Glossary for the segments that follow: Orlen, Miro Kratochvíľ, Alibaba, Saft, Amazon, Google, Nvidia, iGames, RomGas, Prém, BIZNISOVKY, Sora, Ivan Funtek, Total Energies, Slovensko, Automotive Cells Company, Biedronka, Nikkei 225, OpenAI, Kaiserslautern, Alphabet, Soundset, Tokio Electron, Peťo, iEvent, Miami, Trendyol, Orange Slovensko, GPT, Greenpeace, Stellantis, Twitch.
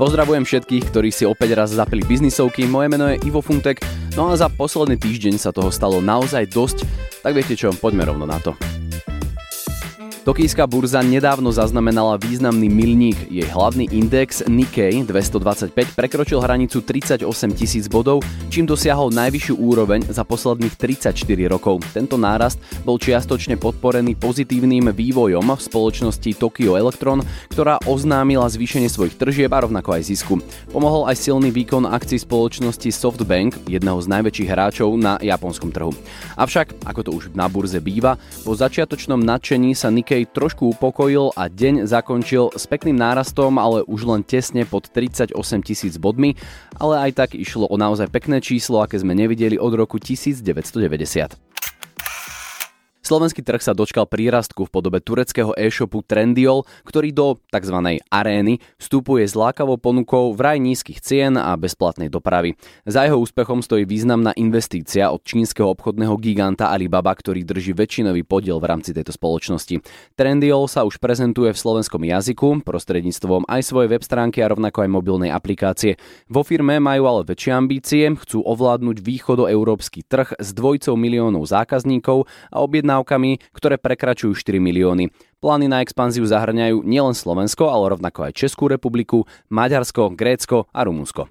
Pozdravujem všetkých, ktorí si opäť raz zapili biznisovky, moje meno je Ivo Funtek, no a za posledný týždeň sa toho stalo naozaj dosť, tak viete čo, poďme rovno na to. Tokijská burza nedávno zaznamenala významný milník. Jej hlavný index Nikkei 225 prekročil hranicu 38 000 bodov, čím dosiahol najvyššiu úroveň za posledných 34 rokov. Tento nárast bol čiastočne podporený pozitívnym vývojom v spoločnosti Tokio Electron, ktorá oznámila zvýšenie svojich tržieb a rovnako aj zisku. Pomohol aj silný výkon akcií spoločnosti Softbank, jedného z najväčších hráčov na japonskom trhu. Avšak, ako to už na burze býva, po začiatočnom nadšení sa Nikkei trošku upokojil a deň zakončil s pekným nárastom, ale už len tesne pod 38 000 bodmi, ale aj tak išlo o naozaj pekné číslo, aké sme nevideli od roku 1990. Slovenský trh sa dočkal prírastku v podobe tureckého e-shopu Trendyol, ktorý do tzv. Arény vstupuje s lákavou ponukou vraj nízkych cien a bezplatnej dopravy. Za jeho úspechom stojí významná investícia od čínskeho obchodného giganta Alibaba, ktorý drží väčšinový podiel v rámci tejto spoločnosti. Trendyol sa už prezentuje v slovenskom jazyku prostredníctvom aj svojej web stránky a rovnako aj mobilnej aplikácie. Vo firme majú ale väčšie ambície, chcú ovládnuť východoeurópsky trh s 2,5 miliónov zákazníkov a objedná, ktoré prekračujú 4 milióny. Plány na expanziu zahrňajú nielen Slovensko, ale rovnako aj Českú republiku, Maďarsko, Grécko a Rumunsko.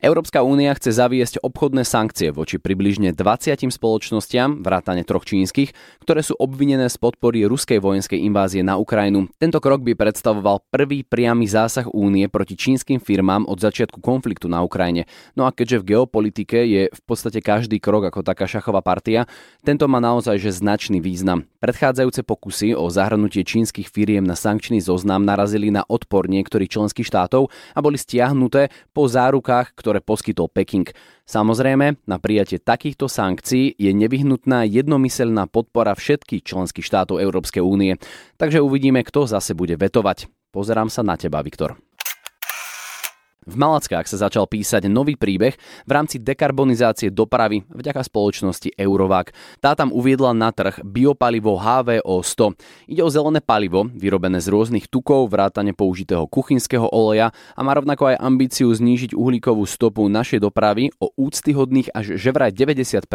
Európska únia chce zaviesť obchodné sankcie voči približne 20 spoločnostiam, vrátane 3 čínskych, ktoré sú obvinené z podpory ruskej vojenskej invázie na Ukrajinu. Tento krok by predstavoval prvý priamy zásah únie proti čínskym firmám od začiatku konfliktu na Ukrajine. No a keďže v geopolitike je v podstate každý krok ako taká šachová partia, tento má naozaj že značný význam. Predchádzajúce pokusy o zahrnutie čínskych firiem na sankčný zoznam narazili na odpor niektorých členských štátov a boli stiahnuté po zárukách, ktoré poskytol Peking. Samozrejme, na prijatie takýchto sankcií je nevyhnutná jednomyseľná podpora všetkých členských štátov Európskej únie. Takže uvidíme, kto zase bude vetovať. Pozerám sa na teba, Viktor. V Malackách sa začal písať nový príbeh v rámci dekarbonizácie dopravy vďaka spoločnosti Eurovák. Tá tam uviedla na trh biopalivo HVO100. Ide o zelené palivo, vyrobené z rôznych tukov, vrátane použitého kuchynského oleja a má rovnako aj ambíciu znížiť uhlíkovú stopu našej dopravy o úctyhodných až že vraj 90%.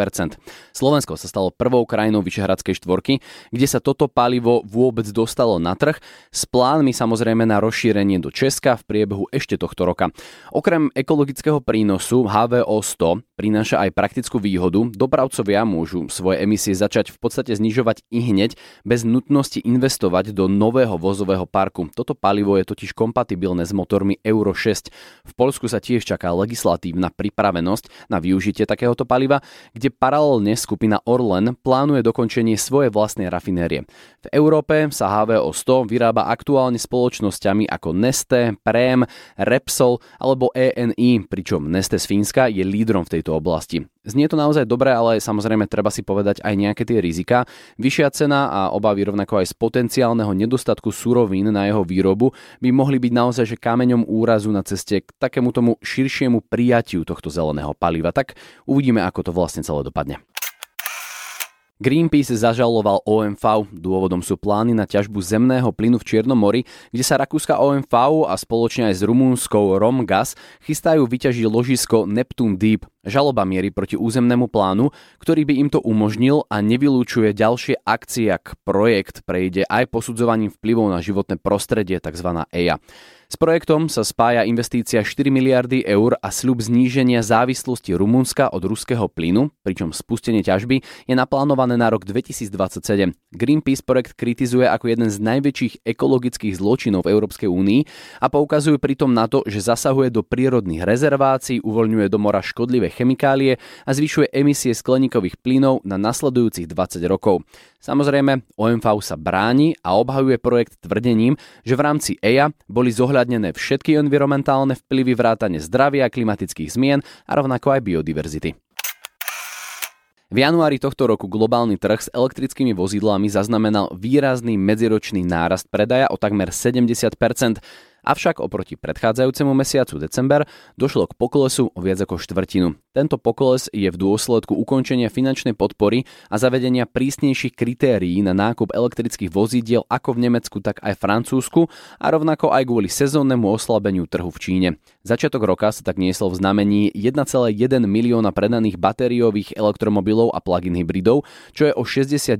Slovensko sa stalo prvou krajinou Vyšehradskej štvorky, kde sa toto palivo vôbec dostalo na trh, s plánmi samozrejme na rozšírenie do Česka v priebehu ešte tohto roka. Okrem ekologického prínosu HVO100 prináša aj praktickú výhodu. Dopravcovia môžu svoje emisie začať v podstate znižovať ihneď bez nutnosti investovať do nového vozového parku. Toto palivo je totiž kompatibilné s motormi Euro 6. V Poľsku sa tiež čaká legislatívna pripravenosť na využitie takéhoto paliva, kde paralelne skupina Orlen plánuje dokončenie svojej vlastnej rafinérie. V Európe sa HVO100 vyrába aktuálne spoločnosťami ako Neste, Prém, Repsol alebo ENI, pričom Neste z Fínska je lídrom v tejto oblasti. Znie to naozaj dobre, ale samozrejme treba si povedať aj nejaké tie riziká. Vyššia cena a obavy rovnako aj z potenciálneho nedostatku surovín na jeho výrobu by mohli byť naozaj že kameňom úrazu na ceste k takému tomu širšiemu prijatiu tohto zeleného paliva. Tak uvidíme, ako to vlastne celé dopadne. Greenpeace zažaloval OMV. Dôvodom sú plány na ťažbu zemného plynu v Čiernom mori, kde sa rakúska OMV a spoločne aj s rumúnskou RomGas chystajú vyťažiť ložisko Neptune Deep. Žaloba mierí proti územnému plánu, ktorý by im to umožnil a nevylúčuje ďalšie akcie, ak projekt prejde aj posudzovaním vplyvov na životné prostredie, tzv. EIA. S projektom sa spája investícia 4 miliardy eur a sľub zníženia závislosti Rumunska od ruského plynu, pričom spustenie ťažby je naplánované na rok 2027. Greenpeace projekt kritizuje ako jeden z najväčších ekologických zločinov v Európskej únii a poukazujú pritom na to, že zasahuje do prírodných rezervácií, uvoľňuje do mora škodlivé chemikálie a zvyšuje emisie skleníkových plynov na nasledujúcich 20 rokov. Samozrejme, OMV sa bráni a obhajuje projekt tvrdením, že v rámci EIA boli zohľadnené všetky environmentálne vplyvy vrátane zdravia, klimatických zmien a rovnako aj biodiverzity. V januári tohto roku globálny trh s elektrickými vozidlami zaznamenal výrazný medziročný nárast predaja o takmer 70%. Avšak oproti predchádzajúcemu mesiacu december došlo k poklesu o viac ako štvrtinu. Tento pokles je v dôsledku ukončenia finančnej podpory a zavedenia prísnejších kritérií na nákup elektrických vozidiel ako v Nemecku, tak aj v Francúzsku a rovnako aj kvôli sezónnemu oslabeniu trhu v Číne. Začiatok roka sa tak niesol v znamení 1,1 milióna predaných batériových elektromobilov a plug-in hybridov, čo je o 69%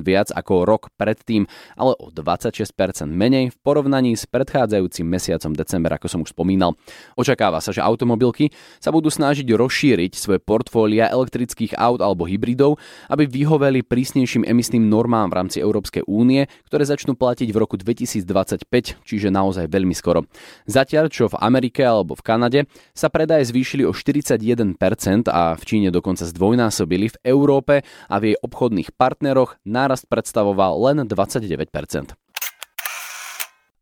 viac ako rok predtým, ale o 26% menej v porovnaní s predchádzajúcim mesiacom decembra, ako som už spomínal. Očakáva sa, že automobilky sa budú snažiť rozšíriť svoje portfólia elektrických aut alebo hybridov, aby vyhoveli prísnejším emisným normám v rámci Európskej únie, ktoré začnú platiť v roku 2025, čiže naozaj veľmi skoro. Zatiaľ, čo v Amerike alebo v Kanade sa predaje zvýšili o 41% a v Číne dokonca zdvojnásobili, v Európe a v jej obchodných partneroch nárast predstavoval len 29%.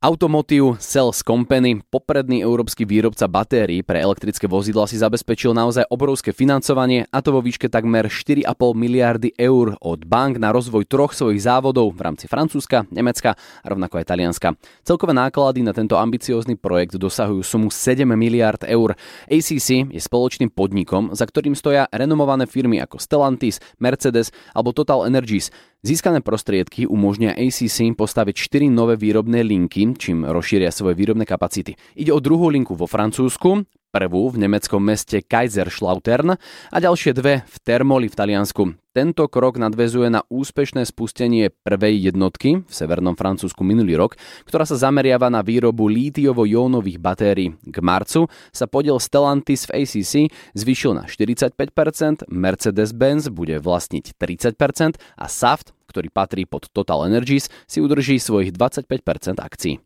Automotive Cells Company, popredný európsky výrobca batérií pre elektrické vozidlá, si zabezpečil naozaj obrovské financovanie, a to vo výške takmer 4,5 miliardy eur od bank na rozvoj troch svojich závodov v rámci Francúzska, Nemecka a rovnako aj Talianska. Celkové náklady na tento ambiciózny projekt dosahujú sumu 7 miliard eur. ACC je spoločným podnikom, za ktorým stoja renomované firmy ako Stellantis, Mercedes alebo Total Energies. Získané prostriedky umožnia ACC postaviť 4 nové výrobné linky, čím rozšíria svoje výrobné kapacity. Ide o druhú linku vo Francúzsku, prvú v nemeckom meste Kaiserslautern a ďalšie dve v Termoli v Taliansku. Tento krok nadväzuje na úspešné spustenie prvej jednotky v severnom Francúzsku minulý rok, ktorá sa zameriava na výrobu lítiovo-jónových batérií. K marcu sa podiel Stellantis v ACC zvýšil na 45%, Mercedes-Benz bude vlastniť 30% a Saft, ktorý patrí pod Total Energies, si udrží svojich 25% akcií.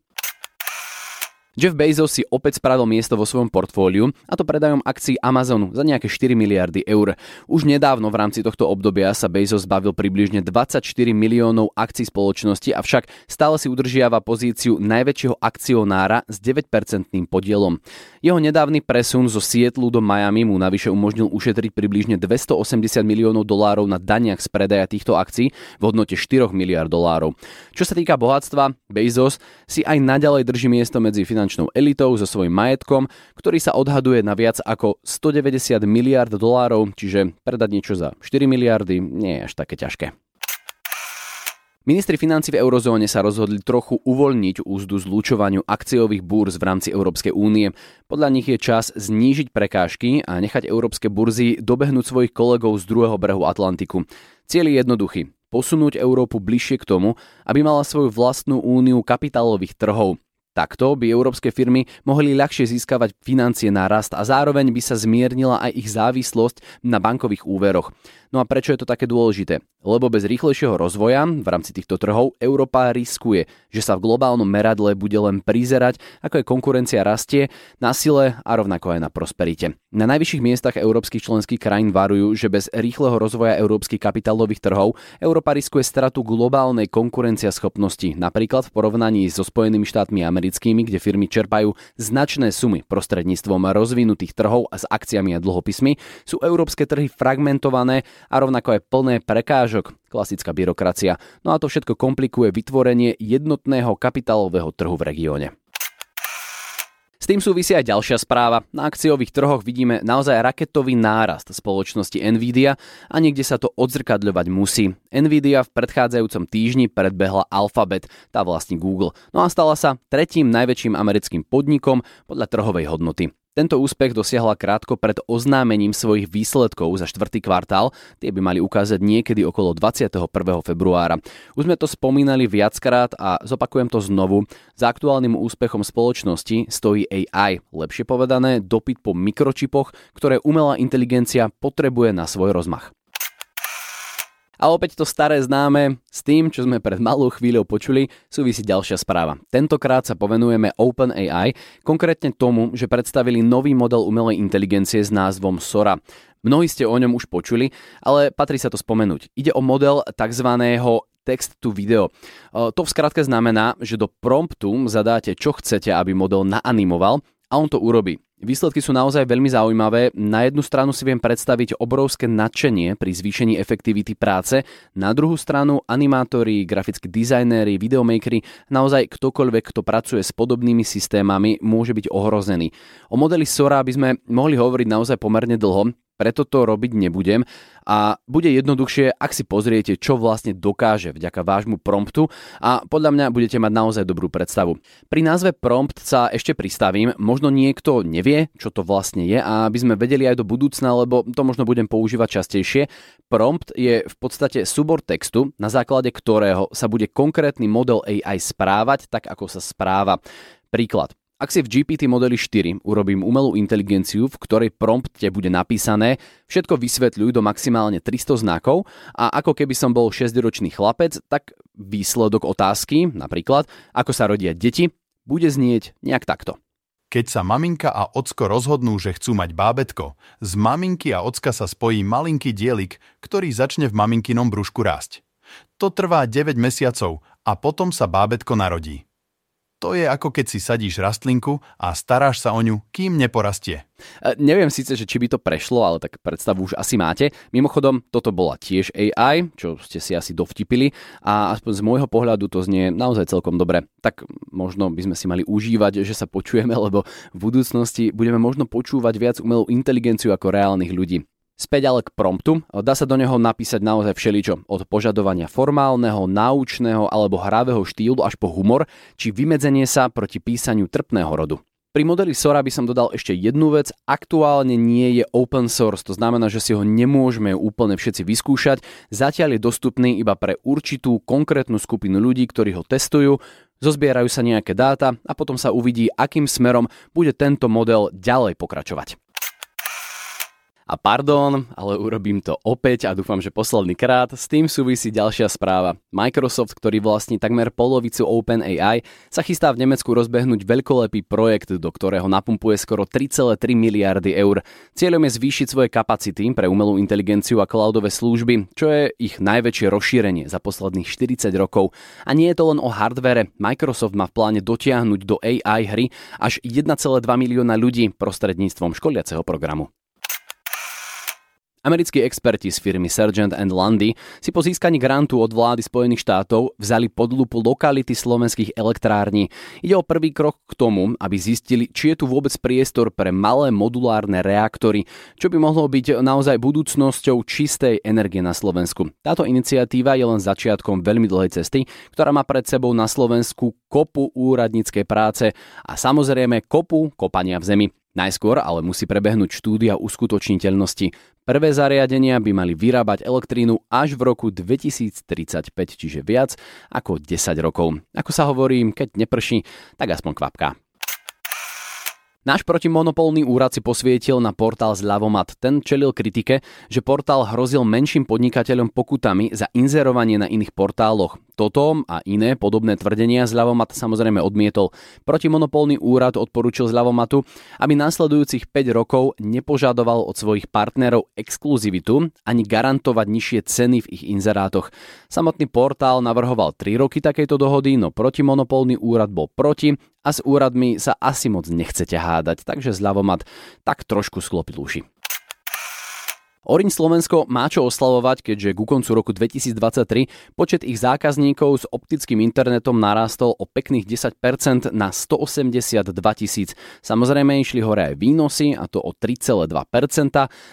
Jeff Bezos si opäť spravil miesto vo svojom portfóliu, a to predajom akcií Amazonu za nejaké 4 miliardy eur. Už nedávno v rámci tohto obdobia sa Bezos zbavil približne 24 miliónov akcií spoločnosti, avšak stále si udržiava pozíciu najväčšieho akcionára s 9% podielom. Jeho nedávny presun zo Seattlu do Miami mu navyše umožnil ušetriť približne $280 miliónov na daniach z predaja týchto akcií v hodnote $4 miliárd. Čo sa týka bohatstva, Bezos si aj naďalej drží miesto medzi finančnou elitou so svojím majetkom, ktorý sa odhaduje na viac ako $190 miliárd, čiže predať niečo za 4 miliardy nie je až také ťažké. Ministri financií v eurozóne sa rozhodli trochu uvoľniť úzdu zlučovaniu akciových burz v rámci Európskej únie. Podľa nich je čas znížiť prekážky a nechať európske burzy dobehnúť svojich kolegov z druhého brehu Atlantiku. Cieľ je jednoduchý. Posunúť Európu bližšie k tomu, aby mala svoju vlastnú úniu kapitálových trhov. Takto by európske firmy mohli ľahšie získavať financie na rast a zároveň by sa zmiernila aj ich závislosť na bankových úveroch. No a prečo je to také dôležité? Lebo bez rýchlejšieho rozvoja v rámci týchto trhov Európa riskuje, že sa v globálnom meradle bude len prizerať, ako je konkurencia rastie na sile a rovnako aj na prosperite. Na najvyšších miestach európskych členských krajín varujú, že bez rýchleho rozvoja európskych kapitálových trhov Európa riskuje stratu globálnej konkurencieschopnosti, napríklad v porovnaní so Spojenými štátmi americkými, kde firmy čerpajú značné sumy prostredníctvom rozvinutých trhov a s akciami a dlhopismi, sú európske trhy fragmentované a rovnako aj plné prekážok, klasická byrokracia. No a to všetko komplikuje vytvorenie jednotného kapitálového trhu v regióne. S tým súvisí aj ďalšia správa. Na akciových trhoch vidíme naozaj raketový nárast spoločnosti Nvidia a niekde sa to odzrkadľovať musí. Nvidia v predchádzajúcom týždni predbehla Alphabet, tá vlastní Google, no a stala sa tretím najväčším americkým podnikom podľa trhovej hodnoty. Tento úspech dosiahla krátko pred oznámením svojich výsledkov za štvrtý kvartál. Tie by mali ukázať niekedy okolo 21. februára. Už sme to spomínali viackrát a zopakujem to znovu. Za aktuálnym úspechom spoločnosti stojí AI, lepšie povedané dopyt po mikročipoch, ktoré umelá inteligencia potrebuje na svoj rozmach. A opäť to staré známe, s tým, čo sme pred malou chvíľou počuli, súvisí ďalšia správa. Tentokrát sa povenujeme OpenAI, konkrétne tomu, že predstavili nový model umelej inteligencie s názvom Sora. Mnohí ste o ňom už počuli, ale patrí sa to spomenúť. Ide o model takzvaného text to video. To v skratke znamená, že do promptu zadáte, čo chcete, aby model naanimoval, a on to urobí. Výsledky sú naozaj veľmi zaujímavé. Na jednu stranu si viem predstaviť obrovské nadšenie pri zvýšení efektivity práce, na druhú stranu animátori, grafickí dizajnéri, videomakeri, naozaj ktokoľvek, kto pracuje s podobnými systémami, môže byť ohrozený. O modeli Sora by sme mohli hovoriť naozaj pomerne dlho, preto to robiť nebudem a bude jednoduchšie, ak si pozriete, čo vlastne dokáže vďaka vášmu promptu a podľa mňa budete mať naozaj dobrú predstavu. Pri názve prompt sa ešte pristavím, možno niekto nevie, čo to vlastne je a aby sme vedeli aj do budúcna, lebo to možno budem používať častejšie. Prompt je v podstate súbor textu, na základe ktorého sa bude konkrétny model AI správať tak, ako sa správa. Príklad. Ak si v GPT modeli 4 urobím umelú inteligenciu, v ktorej prompte bude napísané všetko vysvetľuj do maximálne 300 znakov a ako keby som bol 6-ročný chlapec, tak výsledok otázky, napríklad ako sa rodia deti, bude znieť nejak takto. Keď sa maminka a ocko rozhodnú, že chcú mať bábätko, z maminky a ocka sa spojí malinký dielik, ktorý začne v maminkinom brúšku rásť. To trvá 9 mesiacov a potom sa bábätko narodí. To je ako keď si sadíš rastlinku a staráš sa o ňu, kým neporastie. Neviem síce, že či by to prešlo, ale tak predstavu už asi máte. Mimochodom, toto bola tiež AI, čo ste si asi dovtipili a aspoň z môjho pohľadu to znie naozaj celkom dobre. Tak možno by sme si mali užívať, že sa počujeme, lebo v budúcnosti budeme možno počúvať viac umelú inteligenciu ako reálnych ľudí. Späť ale k promptu. Dá sa do neho napísať naozaj všeličo. Od požadovania formálneho, náučného alebo hravého štýlu až po humor, či vymedzenie sa proti písaniu trpného rodu. Pri modeli Sora by som dodal ešte jednu vec. Aktuálne nie je open source, to znamená, že si ho nemôžeme úplne všetci vyskúšať. Zatiaľ je dostupný iba pre určitú konkrétnu skupinu ľudí, ktorí ho testujú. Zozbierajú sa nejaké dáta a potom sa uvidí, akým smerom bude tento model ďalej pokračovať. A pardon, ale urobím to opäť a dúfam, že posledný krát. S tým súvisí ďalšia správa. Microsoft, ktorý vlastní takmer polovicu OpenAI, sa chystá v Nemecku rozbehnúť veľkolepý projekt, do ktorého napumpuje skoro 3,3 miliardy eur. Cieľom je zvýšiť svoje kapacity pre umelú inteligenciu a cloudové služby, čo je ich najväčšie rozšírenie za posledných 40 rokov. A nie je to len o hardvere. Microsoft má v pláne dotiahnuť do AI hry až 1,2 milióna ľudí prostredníctvom školiaceho programu. Americkí experti z firmy Sargent & Lundy si po získaní grantu od vlády Spojených štátov vzali pod lupu lokality slovenských elektrární. Ide o prvý krok k tomu, aby zistili, či je tu vôbec priestor pre malé modulárne reaktory, čo by mohlo byť naozaj budúcnosťou čistej energie na Slovensku. Táto iniciatíva je len začiatkom veľmi dlhej cesty, ktorá má pred sebou na Slovensku kopu úradníckej práce a samozrejme kopu kopania v zemi. Najskôr ale musí prebehnúť štúdia uskutočniteľnosti. Prvé zariadenia by mali vyrábať elektrínu až v roku 2035, čiže viac ako 10 rokov. Ako sa hovorím, keď neprší, tak aspoň kvapká. Náš protimonopolný úrad si posvietil na portál Zľavomat. Ten čelil kritike, že portál hrozil menším podnikateľom pokutami za inzerovanie na iných portáloch. Toto a iné podobné tvrdenia Zľavomat samozrejme odmietol. Protimonopolný úrad odporúčil Zľavomatu, aby následujúcich 5 rokov nepožadoval od svojich partnerov exkluzivitu ani garantovať nižšie ceny v ich inzerátoch. Samotný portál navrhoval 3 roky takejto dohody, no protimonopolný úrad bol proti a s úradmi sa asi moc nechcete hádať, takže Zľavomat tak trošku sklopil uši. Orange Slovensko má čo oslavovať, keďže ku koncu roku 2023 počet ich zákazníkov s optickým internetom narastol o pekných 10% na 182 000. Samozrejme išli hore aj výnosy, a to o 3,2%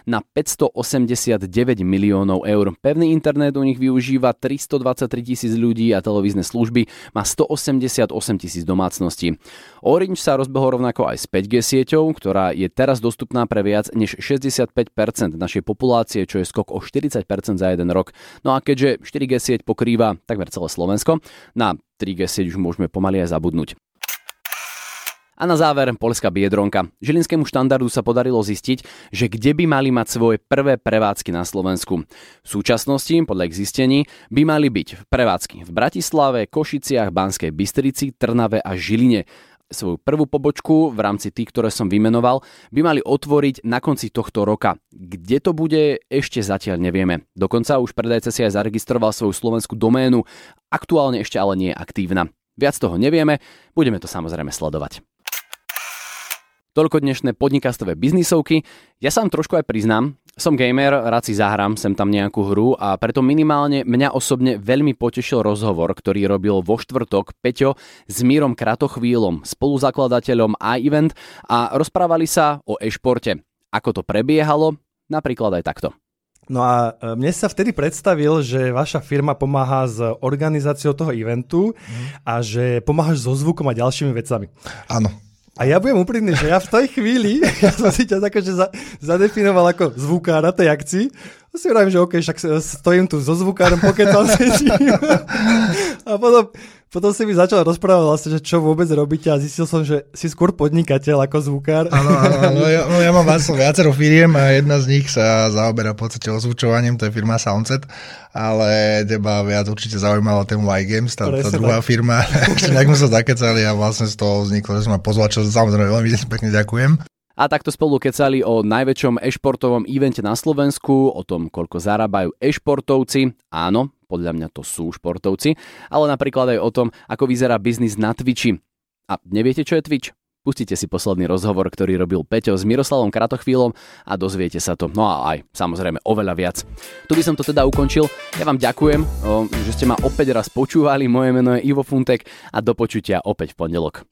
na 589 miliónov eur. Pevný internet u nich využíva 323 000 ľudí a televízne služby má 188 000 domácností. Orange sa rozbehol rovnako aj s 5G sieťou, ktorá je teraz dostupná pre viac než 65% našej populácie, čo je skok o 40% za jeden rok. No a keďže 4G sieť pokrýva takmer celé Slovensko, na 3G sieť už môžeme pomaly aj zabudnúť. A na záver poľská Biedronka. Žilinskému štandardu sa podarilo zistiť, že kde by mali mať svoje prvé prevádzky na Slovensku. V súčasnosti, podľa ich zistení, by mali byť prevádzky v Bratislave, Košiciach, Banskej Bystrici, Trnave a Žiline. Svoju prvú pobočku v rámci tých, ktoré som vymenoval, by mali otvoriť na konci tohto roka. Kde to bude, ešte zatiaľ nevieme. Dokonca už predajca si aj zaregistroval svoju slovenskú doménu, aktuálne ešte ale nie je aktívna. Viac toho nevieme, budeme to samozrejme sledovať. Toľko dnešné podnikastové biznisovky. Ja sám trošku aj priznám, som gamer, rád si zahrám sem tam nejakú hru a preto minimálne mňa osobne veľmi potešil rozhovor, ktorý robil vo štvrtok Peťo s Mírom Kratochvíľom, spoluzakladateľom iEvent a rozprávali sa o e-športe. Ako to prebiehalo? Napríklad aj takto. No a mne sa vtedy predstavil, že vaša firma pomáha s organizáciou toho eventu a že pomáhaš so zvukom a ďalšími vecami. Áno. A ja budem úprimný, že ja v tej chvíli, ja som si ťa akože zadefinoval ako zvukára tej akcii. A si vravím, že okej, však stojím tu so zvukárom, pokecam si tým. A potom si mi začal rozprávať vlastne, že čo vôbec robíte a zistil som, že si skôr podnikateľ ako zvukár. Áno, ja mám vlastne viacero firiem a jedna z nich sa zaoberá v podstate ozvučovaním, to je firma Soundset, ale teba viac určite zaujímalo tému iGames, tá druhá firma, tak sme sa zakecali a vlastne z toho vzniklo, že som ma pozval, čo samozrejme veľmi pekne ďakujem. A takto spolu kecali o najväčšom e-športovom evente na Slovensku, o tom, koľko zarábajú e-športovci. Áno, podľa mňa to sú športovci, ale napríklad aj o tom, ako vyzerá biznis na Twitchi. A neviete, čo je Twitch? Pustite si posledný rozhovor, ktorý robil Peťo s Miroslavom Kratochvíľom a dozviete sa to. No a aj, samozrejme, oveľa viac. Tu by som to teda ukončil. Ja vám ďakujem, že ste ma opäť raz počúvali. Moje meno je Ivo Funtek a do počutia opäť v pondelok.